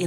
A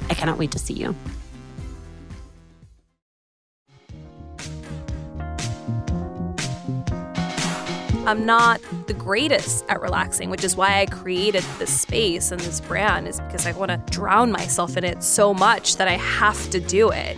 I cannot wait to see you. I'm not the greatest at relaxing, which is why I created this space and this brand, is because I want to drown myself in it so much that I have to do it.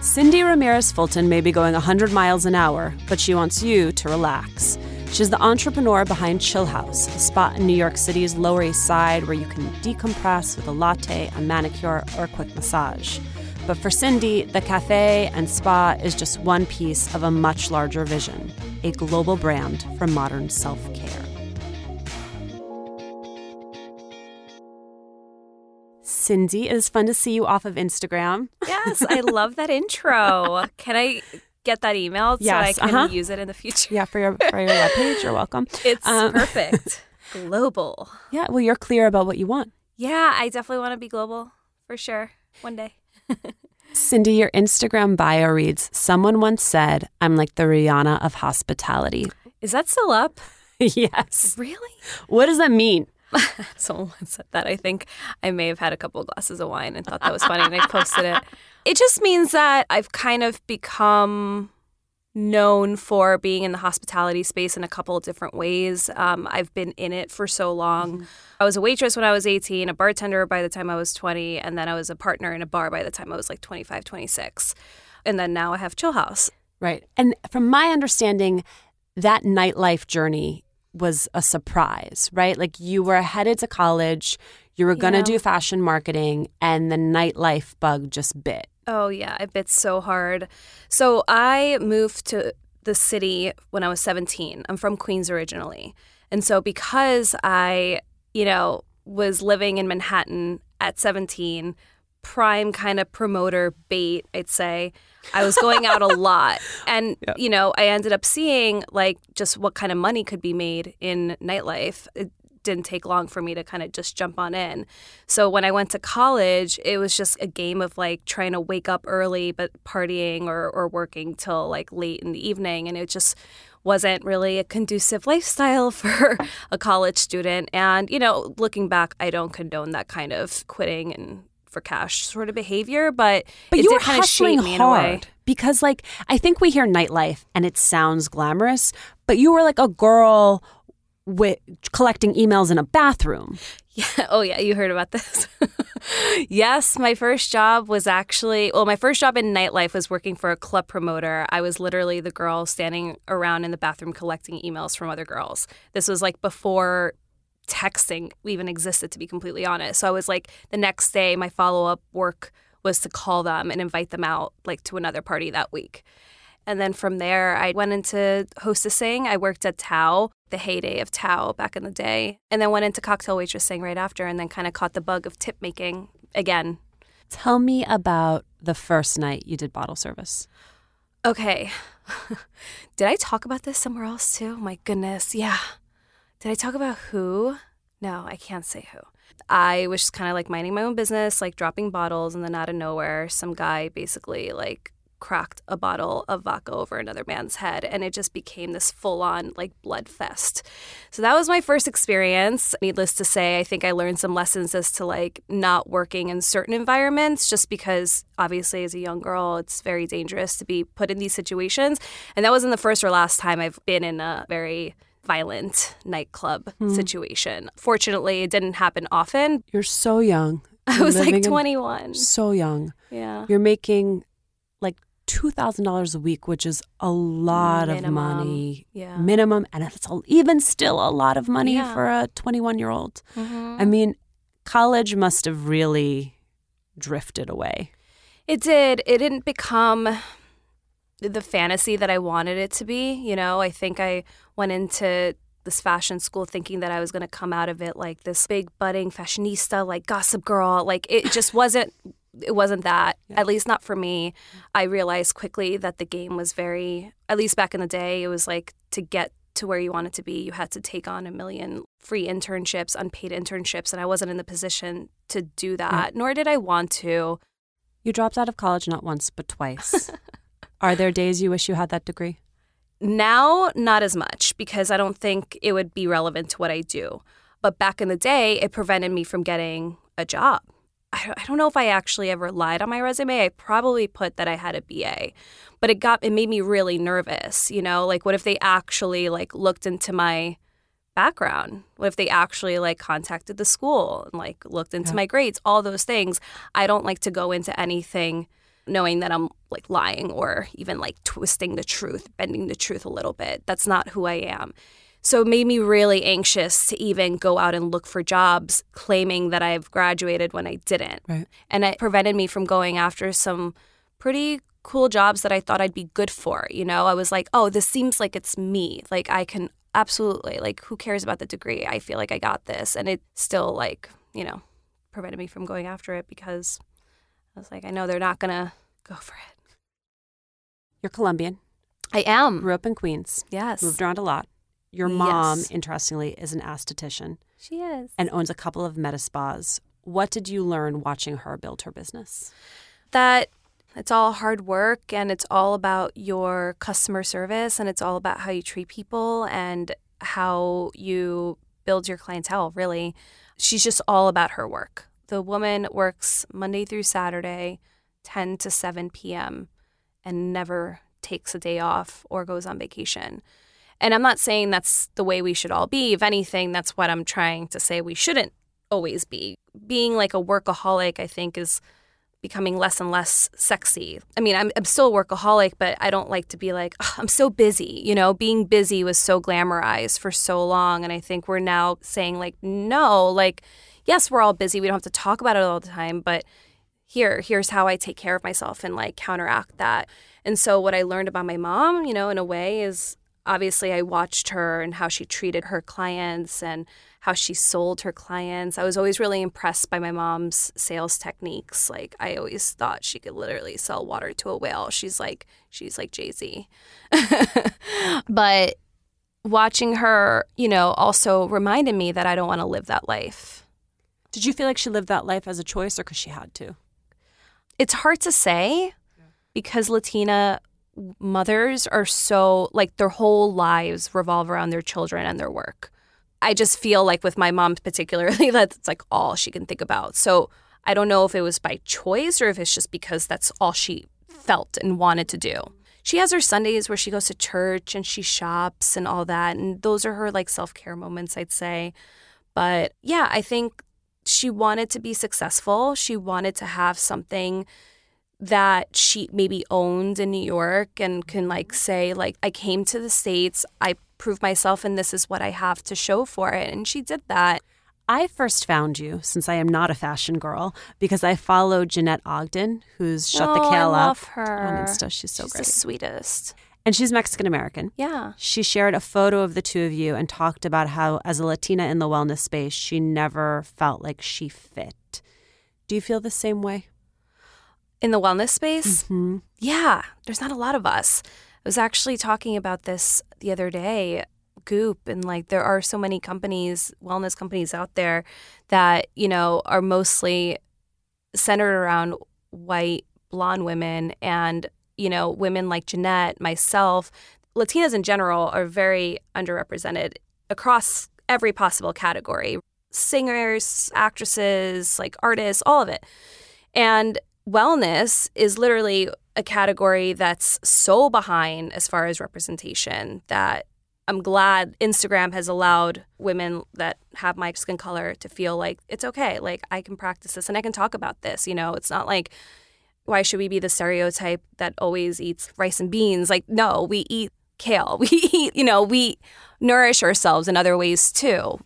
Cyndi Ramirez-Fulton may be going 100 miles an hour, but she wants you to relax. She's the entrepreneur behind Chill House, a spot in New York City's Lower East Side where you can decompress with a latte, a manicure, or a quick massage. But for Cyndi, the cafe and spa is just one piece of a much larger vision, a global brand for modern self-care. Cyndi, it is fun to see you off of Instagram. Yes, I love that intro. Can I get that email so I can use it in the future? Yeah, for your webpage, you're welcome. It's perfect. Global. Yeah, well, you're clear about what you want. Yeah, I definitely want to be global for sure one day. Cyndi, your Instagram bio reads, "Someone once said, I'm like the Rihanna of hospitality." Is that still up? Yes. Really? What does that mean? Someone said that. I think I may have had a couple of glasses of wine and thought that was funny, and I posted it. It just means that I've kind of become known for being in the hospitality space in a couple of different ways. I've been in it for so long. Mm-hmm. I was a waitress when I was 18, a bartender by the time I was 20, and then I was a partner in a bar by the time I was like 25, 26. And then now I have Chill House. Right. And from my understanding, that nightlife journey was a surprise, right? Like, you were headed to college, you were going to do fashion marketing, and the nightlife bug just bit. Oh, yeah. It bit so hard. So I moved to the city when I was 17. I'm from Queens originally. And so because I, was living in Manhattan at 17, prime kind of promoter bait, I'd say, I was going out a lot. And, I ended up seeing like just what kind of money could be made in nightlife. It didn't take long for me to kind of just jump on in. So when I went to college, it was just a game of like trying to wake up early but partying or working till like late in the evening. And it just wasn't really a conducive lifestyle for a college student. And, looking back, I don't condone that kind of quitting and for cash sort of behavior, but you were kind of hustling hard, because like I think we hear nightlife and it sounds glamorous, but you were like a girl with collecting emails in a bathroom. Yeah. Oh yeah, you heard about this. Yes, my first job in nightlife was working for a club promoter. I was literally the girl standing around in the bathroom collecting emails from other girls. This was like before texting even existed, to be completely honest. So I was like, the next day, my follow-up work was to call them and invite them out like to another party that week. And then from there, I went into hostessing. I worked at Tao, the heyday of Tao back in the day, and then went into cocktail waitressing right after, and then kind of caught the bug of tip making again. Tell me about the first night you did bottle service. Okay. Did I talk about this somewhere else too? My goodness, yeah. Did I talk about who? No, I can't say who. I was just kind of like minding my own business, like dropping bottles, and then out of nowhere, some guy basically like cracked a bottle of vodka over another man's head, and it just became this full-on like blood fest. So that was my first experience. Needless to say, I think I learned some lessons as to like not working in certain environments, just because obviously as a young girl, it's very dangerous to be put in these situations. And that wasn't the first or last time I've been in a very violent nightclub situation. Fortunately, it didn't happen often. You're so young. I was like 21. So young. Yeah. You're making like $2,000 a week, which is a lot of money. Yeah. Minimum. And it's even still a lot of money for a 21-year-old. Mm-hmm. I mean, college must have really drifted away. It did. It didn't become the fantasy that I wanted it to be. You know, I think I went into this fashion school thinking that I was going to come out of it like this big budding fashionista, like Gossip Girl. Like it just wasn't, it wasn't that, at least not for me. I realized quickly that the game was very, at least back in the day, it was like to get to where you wanted to be, you had to take on a million free internships, unpaid internships. And I wasn't in the position to do that, nor did I want to. You dropped out of college not once, but twice. Are there days you wish you had that degree? Now, not as much, because I don't think it would be relevant to what I do. But back in the day, it prevented me from getting a job. I don't know if I actually ever lied on my resume. I probably put that I had a BA, but it made me really nervous. You know, like what if they actually like looked into my background? What if they actually like contacted the school and like looked into my grades? All those things. I don't like to go into anything knowing that I'm like lying or even like twisting the truth, bending the truth a little bit. That's not who I am. So it made me really anxious to even go out and look for jobs claiming that I've graduated when I didn't. Right. And it prevented me from going after some pretty cool jobs that I thought I'd be good for. You know, I was like, oh, this seems like it's me. Like I can absolutely, like who cares about the degree? I feel like I got this. And it still like, you know, prevented me from going after it because I was like, I know they're not going to go for it. You're Colombian. I am. Grew up in Queens. Yes. Moved around a lot. Your mom, interestingly, is an esthetician. She is. And owns a couple of medi spas. What did you learn watching her build her business? That it's all hard work and it's all about your customer service and it's all about how you treat people and how you build your clientele, really. She's just all about her work. The woman works Monday through Saturday, 10 to 7 p.m., and never takes a day off or goes on vacation. And I'm not saying that's the way we should all be. If anything, that's what I'm trying to say we shouldn't always be. Being like a workaholic, I think, is becoming less and less sexy. I mean, I'm still a workaholic, but I don't like to be like, oh, I'm so busy. You know, being busy was so glamorized for so long. And I think we're now saying like, no, like, yes, we're all busy. We don't have to talk about it all the time. But here's how I take care of myself and like counteract that. And so what I learned about my mom, you know, in a way is obviously I watched her and how she treated her clients and how she sold her clients. I was always really impressed by my mom's sales techniques. Like I always thought she could literally sell water to a whale. She's like Jay-Z. But watching her, you know, also reminded me that I don't want to live that life. Did you feel like she lived that life as a choice or because she had to? It's hard to say because Latina mothers are so, like, their whole lives revolve around their children and their work. I just feel like with my mom particularly, that's like all she can think about. So I don't know if it was by choice or if it's just because that's all she felt and wanted to do. She has her Sundays where she goes to church and she shops and all that. And those are her, like, self-care moments, I'd say. But, yeah, I think she wanted to be successful. She wanted to have something that she maybe owned in New York and can like say, like, I came to the States, I proved myself, and this is what I have to show for it. And she did that. I first found you, since I am not a fashion girl, because I followed Jeanette Ogden, who's Shut the Kale Up. I love her. On Insta. She's so great. She's the sweetest. And she's Mexican-American. Yeah. She shared a photo of the two of you and talked about how, as a Latina in the wellness space, she never felt like she fit. Do you feel the same way? in the wellness space, mm-hmm. yeah, there's not a lot of us. I was actually talking about this the other day, Goop, and like there are so many companies, wellness companies out there that, you know, are mostly centered around white blonde women and, you know, women like Jeanette, myself. Latinas in general are very underrepresented across every possible category. Singers, actresses, like artists, all of it. And wellness is literally a category that's so behind as far as representation that I'm glad Instagram has allowed women that have my skin color to feel like it's okay. Like I can practice this and I can talk about this. You know, it's not like, why should we be the stereotype that always eats rice and beans? Like, no, we eat kale. We eat, you know, we nourish ourselves in other ways too.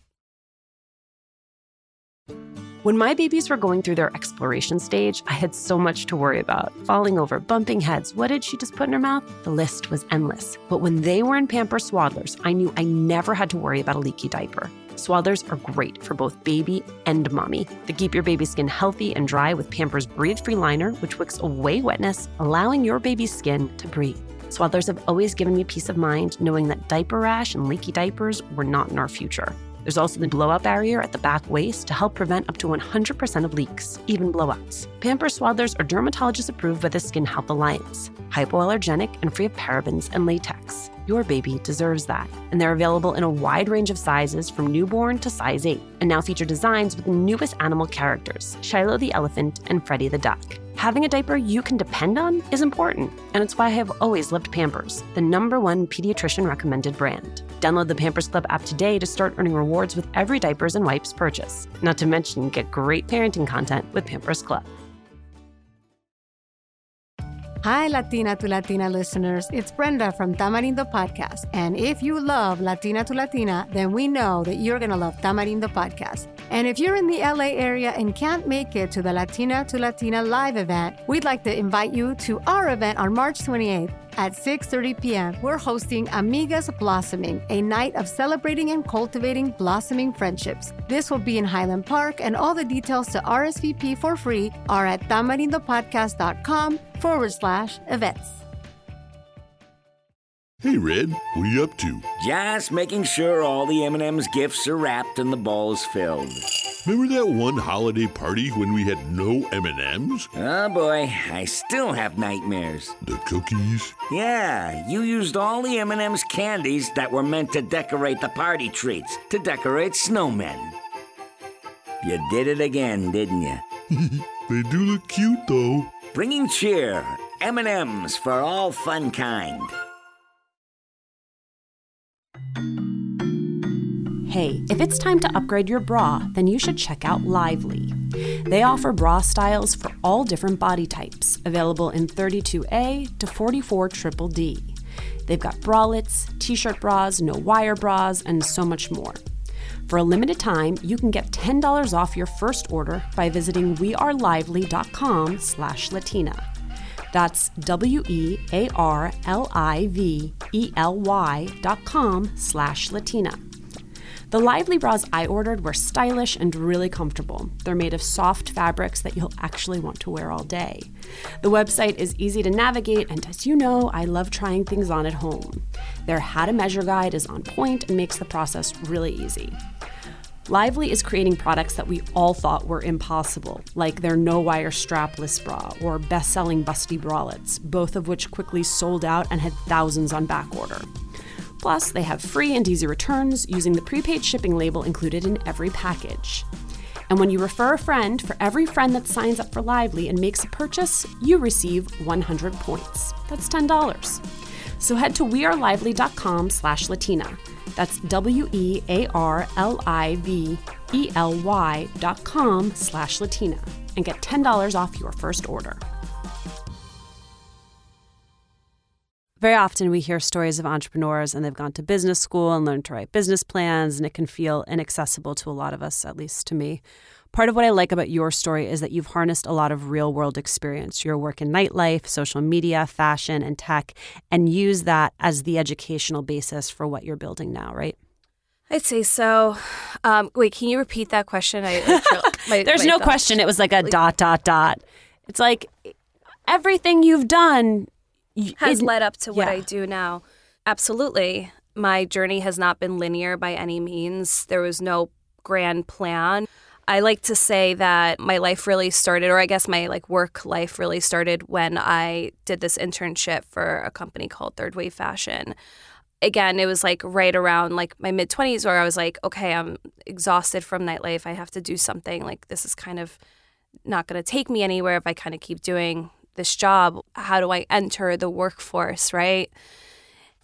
When my babies were going through their exploration stage, I had so much to worry about. Falling over, bumping heads, what did she just put in her mouth? The list was endless. But when they were in Pampers Swaddlers, I knew I never had to worry about a leaky diaper. Swaddlers are great for both baby and mommy. They keep your baby's skin healthy and dry with Pampers Breathe Free Liner, which wicks away wetness, allowing your baby's skin to breathe. Swaddlers have always given me peace of mind, knowing that diaper rash and leaky diapers were not in our future. There's also the blowout barrier at the back waist to help prevent up to 100% of leaks, even blowouts. Pampers Swaddlers are dermatologist approved by the Skin Health Alliance, hypoallergenic and free of parabens and latex. Your baby deserves that. And they're available in a wide range of sizes from newborn to size 8, and now feature designs with the newest animal characters, Shiloh the elephant and Freddy the duck. Having a diaper you can depend on is important, and it's why I have always loved Pampers, the #1 pediatrician-recommended brand. Download the Pampers Club app today to start earning rewards with every diapers and wipes purchase. Not to mention, get great parenting content with Pampers Club. Hi, Latina to Latina listeners. It's Brenda from Tamarindo Podcast. And if you love Latina to Latina, then we know that you're going to love Tamarindo Podcast. And if you're in the LA area and can't make it to the Latina to Latina live event, we'd like to invite you to our event on March 28th at 6:30 p.m. We're hosting Amigas Blossoming, a night of celebrating and cultivating blossoming friendships. This will be in Highland Park, and all the details to RSVP for free are at tamarindopodcast.com/events. Hey, Red, what are you up to? Just making sure all the M&Ms gifts are wrapped and the bowl's filled. Remember that one holiday party when we had no M&Ms? Oh, boy, I still have nightmares. The cookies? Yeah, you used all the M&Ms candies that were meant to decorate the party treats, to decorate snowmen. You did it again, didn't you? They do look cute, though. Bringing cheer, M&Ms for all fun kind. Hey, if it's time to upgrade your bra, then you should check out Lively. They offer bra styles for all different body types, available in 32A to 44 triple D. They've got bralettes, t-shirt bras, no-wire bras, and so much more. For a limited time, you can get $10 off your first order by visiting wearelively.com/Latina. That's wearlively.com/Latina. The Lively bras I ordered were stylish and really comfortable. They're made of soft fabrics that you'll actually want to wear all day. The website is easy to navigate, and as you know, I love trying things on at home. Their how to measure guide is on point and makes the process really easy. Lively is creating products that we all thought were impossible, like their no-wire strapless bra or best-selling busty bralettes, both of which quickly sold out and had thousands on back order. Plus, they have free and easy returns using the prepaid shipping label included in every package. And when you refer a friend, for every friend that signs up for Lively and makes a purchase, you receive 100 points. That's $10. So head to wearelively.com/Latina. That's wearlively.com/Latina and get $10 off your first order. Very often we hear stories of entrepreneurs and they've gone to business school and learned to write business plans, and it can feel inaccessible to a lot of us, at least to me. Part of what I like about your story is that you've harnessed a lot of real-world experience, your work in nightlife, social media, fashion, and tech, and use that as the educational basis for what you're building now, right? I'd say so. Wait, can you repeat that question? There's no question. It was like a dot, dot, dot. It's like... everything you've done has led up to what I do now. Absolutely. My journey has not been linear by any means. There was no grand plan. I like to say that my life really started, or I guess my work life really started when I did this internship for a company called Third Wave Fashion. Again, it was right around my mid-20s where I was okay, I'm exhausted from nightlife. I have to do something. This is kind of not going to take me anywhere if I kind of keep doing this job. How do I enter the workforce, right?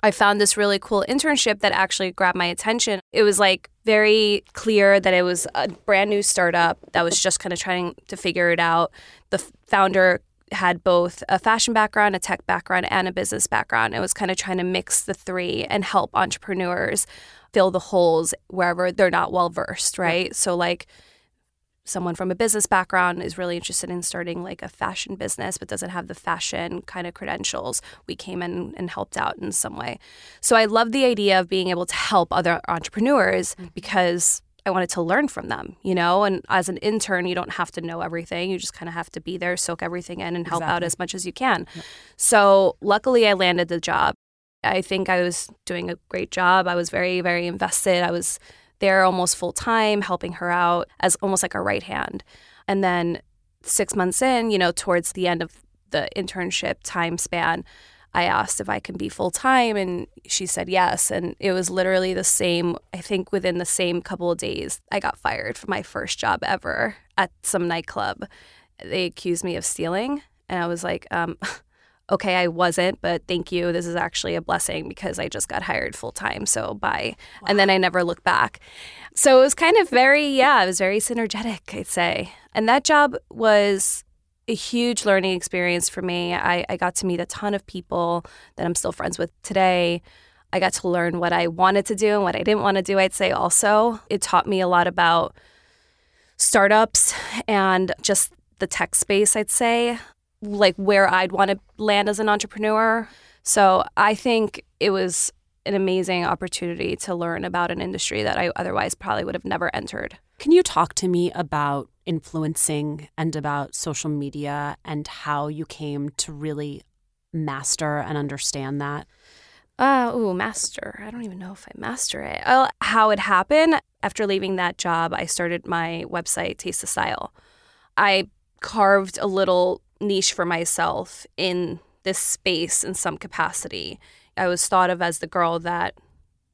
I found this really cool internship that actually grabbed my attention. It was very clear that it was a brand new startup that was just kind of trying to figure it out. The founder had both a fashion background, a tech background, and a business background. It was kind of trying to mix the three and help entrepreneurs fill the holes wherever they're not well-versed, right? So someone from a business background is really interested in starting a fashion business but doesn't have the fashion kind of credentials. We came in and helped out in some way. So I love the idea of being able to help other entrepreneurs because I wanted to learn from them, And as an intern, you don't have to know everything. You just kind of have to be there, soak everything in, and help out as much as you can. Yeah. So luckily, I landed the job. I think I was doing a great job. I was very, very invested. I was there almost full time, helping her out as almost a right hand. And then 6 months in, towards the end of the internship time span, I asked if I can be full time, and she said yes. And it was literally the same, I think within the same couple of days, I got fired from my first job ever at some nightclub. They accused me of stealing, and I was okay, I wasn't, but thank you. This is actually a blessing because I just got hired full time. So bye. Wow. And then I never looked back. So it was kind of it was very synergetic, I'd say. And that job was a huge learning experience for me. I got to meet a ton of people that I'm still friends with today. I got to learn what I wanted to do and what I didn't want to do, I'd say also. It taught me a lot about startups and just the tech space, I'd say. Where I'd want to land as an entrepreneur. So I think it was an amazing opportunity to learn about an industry that I otherwise probably would have never entered. Can you talk to me about influencing and about social media and how you came to really master and understand that? Master. I don't even know if I master it. How it happened, after leaving that job, I started my website, Taste the Style. I carved a little niche for myself in this space in some capacity. I was thought of as the girl that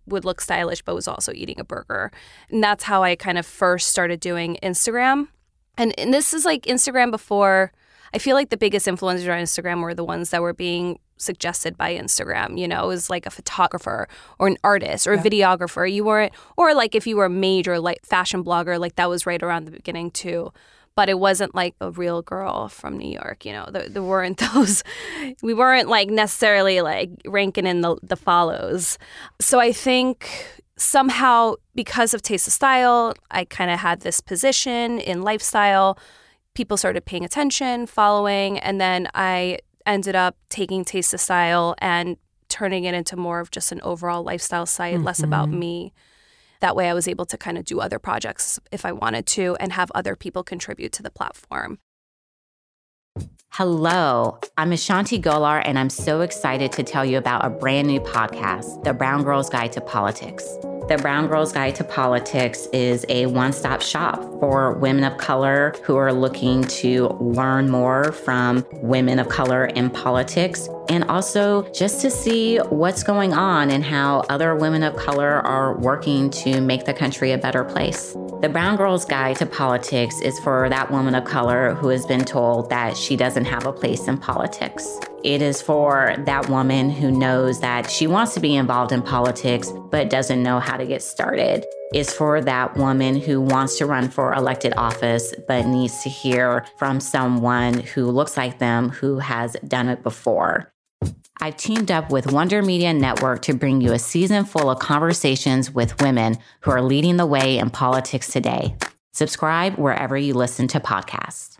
would look stylish but was also eating a burger. And that's how I kind of first started doing Instagram. And this is Instagram before. I feel the biggest influencers on Instagram were the ones that were being suggested by Instagram. It was a photographer or an artist or a videographer. You weren't, or if you were a major fashion blogger, that was right around the beginning too. But it wasn't a real girl from New York, There weren't those. We weren't necessarily ranking in the follows. So I think somehow because of Taste of Style, I kind of had this position in lifestyle. People started paying attention, following, and then I ended up taking Taste of Style and turning it into more of just an overall lifestyle site, less about me. That way I was able to kind of do other projects if I wanted to and have other people contribute to the platform. Hello, I'm Ashanti Gholar, and I'm so excited to tell you about a brand new podcast, The Brown Girl's Guide to Politics. The Brown Girl's Guide to Politics is a one-stop shop for women of color who are looking to learn more from women of color in politics, and also just to see what's going on and how other women of color are working to make the country a better place. The Brown Girl's Guide to Politics is for that woman of color who has been told that she doesn't have a place in politics. It is for that woman who knows that she wants to be involved in politics but doesn't know how to get started. It's for that woman who wants to run for elected office but needs to hear from someone who looks like them, who has done it before. I've teamed up with Wonder Media Network to bring you a season full of conversations with women who are leading the way in politics today. Subscribe wherever you listen to podcasts.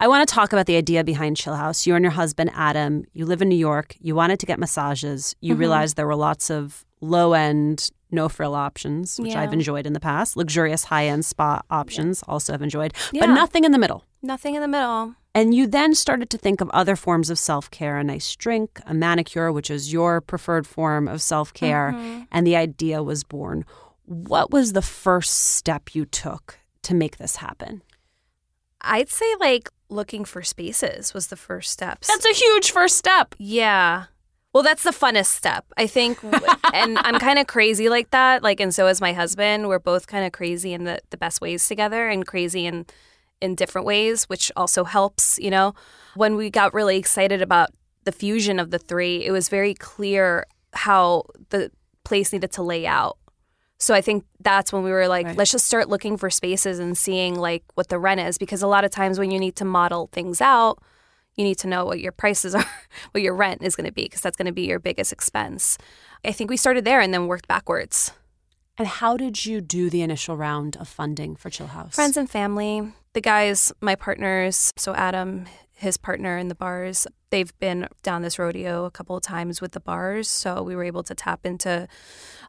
I want to talk about the idea behind Chill House. You and your husband, Adam, you live in New York. You wanted to get massages. You realized there were lots of low-end, no-frill options, which I've enjoyed in the past. Luxurious high-end spa options also have enjoyed. Yeah. But nothing in the middle. Nothing in the middle. And you then started to think of other forms of self-care, a nice drink, a manicure, which is your preferred form of self-care. Mm-hmm. And the idea was born. What was the first step you took to make this happen? I'd say looking for spaces was the first step. That's a huge first step. Yeah. Well, that's the funnest step, I think. And I'm kind of crazy like that. And so is my husband. We're both kind of crazy in the best ways together, and crazy in different ways, which also helps, you know. When we got really excited about the fusion of the three, it was very clear how the place needed to lay out. So I think that's when we were right. Let's just start looking for spaces and seeing what the rent is. Because a lot of times when you need to model things out, you need to know what your prices are, what your rent is going to be, because that's going to be your biggest expense. I think we started there and then worked backwards. And how did you do the initial round of funding for Chill House? Friends and family. The guys, my partners, so Adam, his partner in the bars, they've been down this rodeo a couple of times with the bars. So we were able to tap into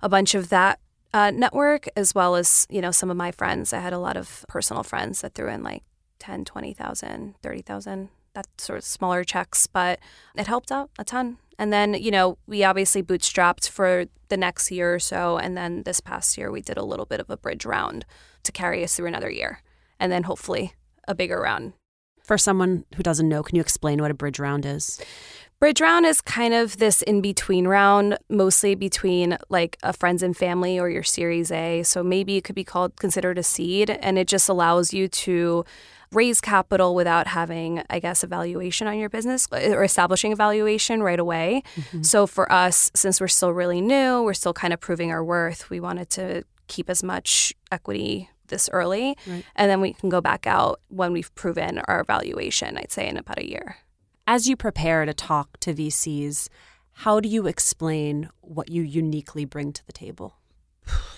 a bunch of that network, as well as, you know, some of my friends. I had a lot of personal friends that threw in $10,000, $20,000, $30,000. That sort of smaller checks, but it helped out a ton. And then, you know, we obviously bootstrapped for the next year or so. And then this past year, we did a little bit of a bridge round to carry us through another year. And then hopefully a bigger round. For someone who doesn't know, can you explain what a bridge round is? Bridge round is kind of this in-between round, mostly between a friends and family or your Series A. So maybe it could be considered a seed, and it just allows you to raise capital without having, I guess, a valuation on your business or establishing a valuation right away. Mm-hmm. So for us, since we're still really new, we're still kind of proving our worth, we wanted to keep as much equity this early. Right. And then we can go back out when we've proven our valuation, I'd say in about a year. As you prepare to talk to VCs, how do you explain what you uniquely bring to the table?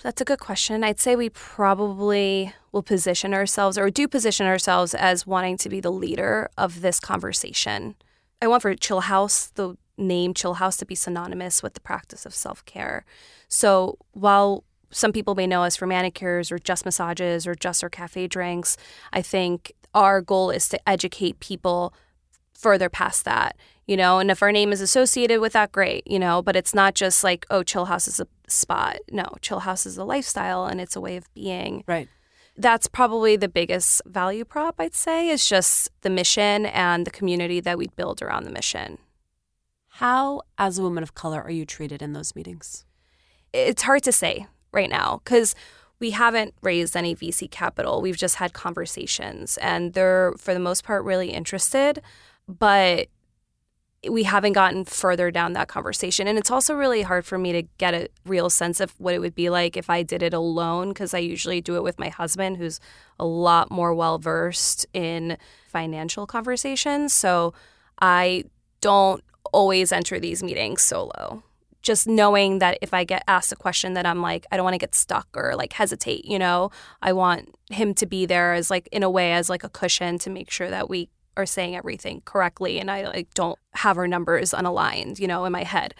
That's a good question. I'd say we probably will position ourselves, or do position ourselves, as wanting to be the leader of this conversation. I want for Chill House, the name Chill House, to be synonymous with the practice of self-care. So while some people may know us for manicures or just massages or just our cafe drinks, I think our goal is to educate people further past that, you know. And if our name is associated with that, great, you know, but it's not just Chill House is a spot. No, Chill House is a lifestyle and it's a way of being. Right. That's probably the biggest value prop, I'd say, is just the mission and the community that we build around the mission. How, as a woman of color, are you treated in those meetings? It's hard to say right now because we haven't raised any VC capital. We've just had conversations, and they're, for the most part, really interested. But we haven't gotten further down that conversation. And it's also really hard for me to get a real sense of what it would be like if I did it alone, because I usually do it with my husband, who's a lot more well-versed in financial conversations. So I don't always enter these meetings solo. Just knowing that if I get asked a question that I'm I don't want to get stuck or hesitate, you know. I want him to be there as in a way as a cushion to make sure that we are saying everything correctly, and I don't have our numbers unaligned, you know, in my head.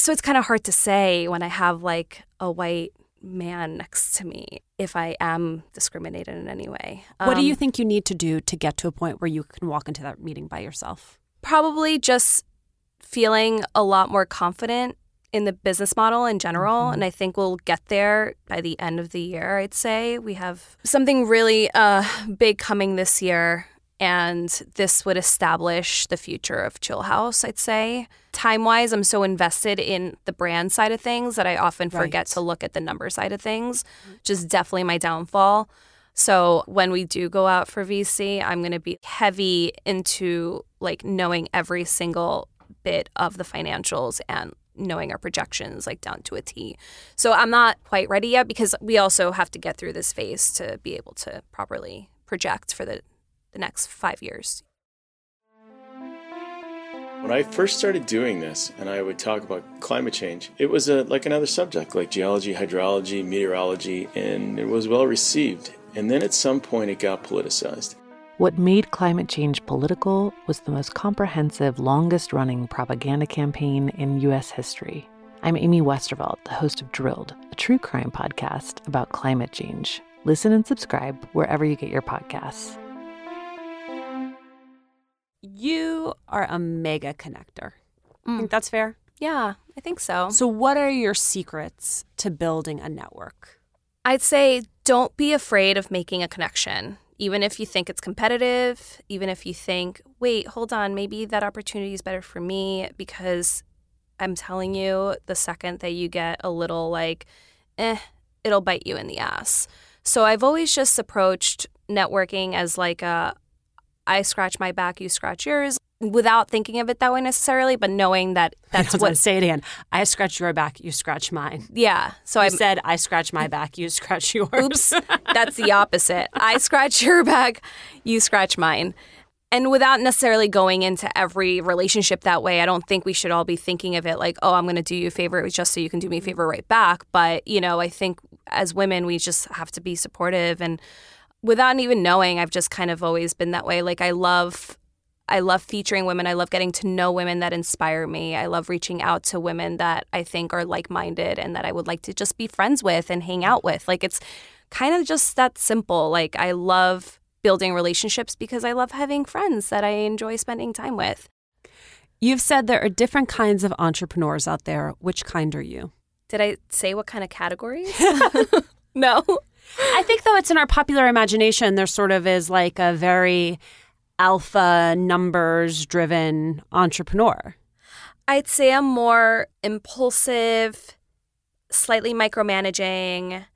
So it's kind of hard to say when I have a white man next to me if I am discriminated in any way. What do you think you need to do to get to a point where you can walk into that meeting by yourself? Probably just feeling a lot more confident in the business model in general. Mm-hmm. And I think we'll get there by the end of the year, I'd say. We have something really big coming this year, and this would establish the future of Chill House, I'd say. Time-wise, I'm so invested in the brand side of things that I often forget to look at the number side of things, which is definitely my downfall. So when we do go out for VC, I'm going to be heavy into knowing every single bit of the financials and knowing our projections down to a T. So I'm not quite ready yet, because we also have to get through this phase to be able to properly project for the next 5 years. When I first started doing this and I would talk about climate change, it was another subject, geology, hydrology, meteorology, and it was well received. And then at some point it got politicized. What made climate change political was the most comprehensive, longest-running propaganda campaign in U.S. history. I'm Amy Westervelt, the host of Drilled, a true crime podcast about climate change. Listen and subscribe wherever you get your podcasts. You are a mega connector. I think that's fair. Yeah, I think so. So what are your secrets to building a network? I'd say don't be afraid of making a connection. Even if you think it's competitive, even if you think, wait, hold on, maybe that opportunity is better for me, because I'm telling you, the second that you get a little like, it'll bite you in the ass. So I've always just approached networking as like a, I scratch my back, you scratch yours, without thinking of it that way necessarily, but knowing that that's what... Say it again. I scratch your back, you scratch mine. Yeah. So I said, I scratch my back, you scratch yours. Oops. That's the opposite. I scratch your back, you scratch mine. And without necessarily going into every relationship that way, I don't think we should all be thinking of it like, oh, I'm going to do you a favor just so you can do me a favor right back. But, you know, I think as women, we just have to be supportive. And without even knowing, I've just kind of always been that way. Like, I love featuring women. I love getting to know women that inspire me. I love reaching out to women that I think are like-minded and that I would like to just be friends with and hang out with. Like, it's kind of just that simple. Like, I love building relationships because I love having friends that I enjoy spending time with. You've said there are different kinds of entrepreneurs out there. Which kind are you? Did I say what kind of categories? No. I think, though, it's in our popular imagination. There sort of is like a very... alpha numbers-driven entrepreneur? I'd say I'm more impulsive, slightly micromanaging,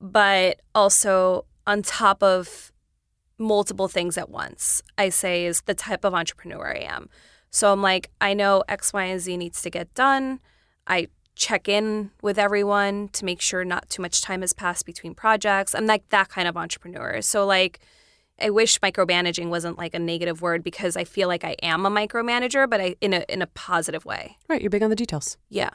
but also on top of multiple things at once, I say is the type of entrepreneur I am. So I'm like, I know X, Y, and Z needs to get done. I check in with everyone to make sure not too much time has passed between projects. I'm like that kind of entrepreneur. So like... I wish micromanaging wasn't like a negative word because I feel like I am a micromanager, but in a positive way. Right. You're big on the details. Yeah.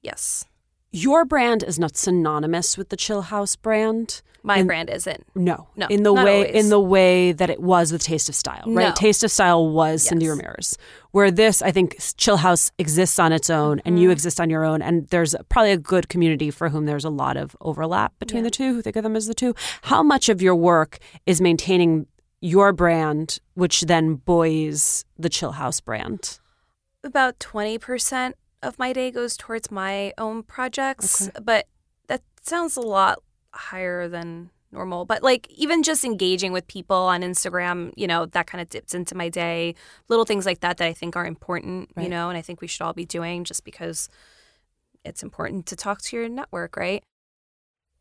Yes. Your brand is not synonymous with the Chill House brand. My brand isn't. No. In the way that it was with Taste of Style, right? No. Taste of Style was Cyndi Ramirez. Where this, I think, Chill House exists on its own, and you exist on your own, and there's probably a good community for whom there's a lot of overlap between the two, who think of them as the two. How much of your work is maintaining your brand, which then buoys the Chill House brand? About 20%. Of my day goes towards my own projects, but that sounds a lot higher than normal. But like even just engaging with people on Instagram, you know, that kind of dips into my day. Little things like that I think are important, right. You know, and I think we should all be doing just because it's important to talk to your network, right?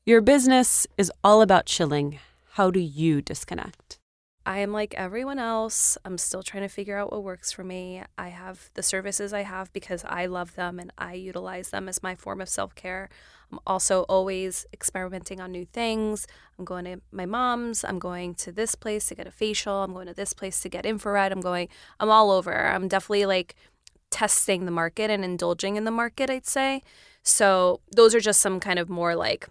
Your business is all about chilling. How do you disconnect? I am like everyone else. I'm still trying to figure out what works for me. I have the services I have because I love them and I utilize them as my form of self-care. I'm also always experimenting on new things. I'm going to my mom's. I'm going to this place to get a facial. I'm going to this place to get infrared. I'm all over. I'm definitely like testing the market and indulging in the market, I'd say. So those are just some kind of more like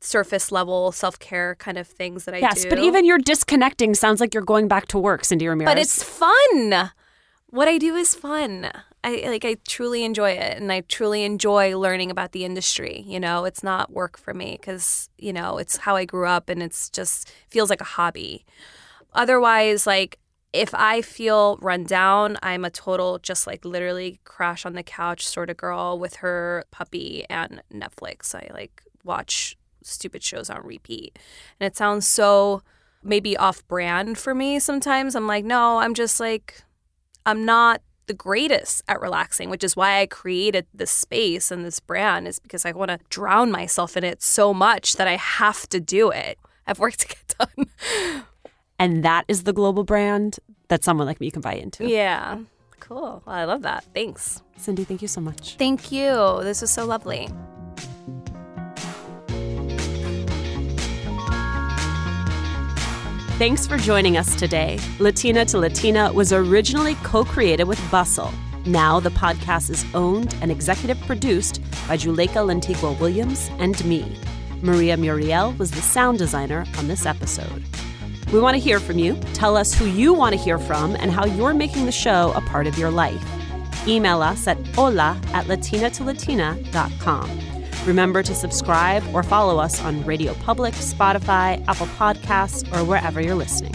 surface level self-care kind of things that I do. Yes, but even your disconnecting sounds like you're going back to work, Cyndi Ramirez. But it's fun. What I do is fun. I truly enjoy it, and I truly enjoy learning about the industry. You know, it's not work for me because, you know, it's how I grew up, and it's just feels like a hobby. Otherwise, like if I feel run down, I'm a total just like literally crash on the couch sort of girl with her puppy and Netflix. I like watch stupid shows on repeat. And it sounds so maybe off-brand for me sometimes. I'm like, no, I'm just like, I'm not the greatest at relaxing, which is why I created this space and this brand, is because I want to drown myself in it so much that I have to do it. I have work to get done. And that is the global brand that someone like me can buy into. Yeah. Cool. Well, I love that. Thanks. Cyndi, thank you so much. Thank you. This was so lovely. Thanks for joining us today. Latina to Latina was originally co-created with Bustle. Now the podcast is owned and executive produced by Juleka Lantigua-Williams and me. Maria Muriel was the sound designer on this episode. We want to hear from you. Tell us who you want to hear from and how you're making the show a part of your life. Email us at hola@latinatolatina.com. Remember to subscribe or follow us on Radio Public, Spotify, Apple Podcasts, or wherever you're listening.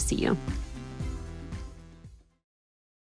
see you.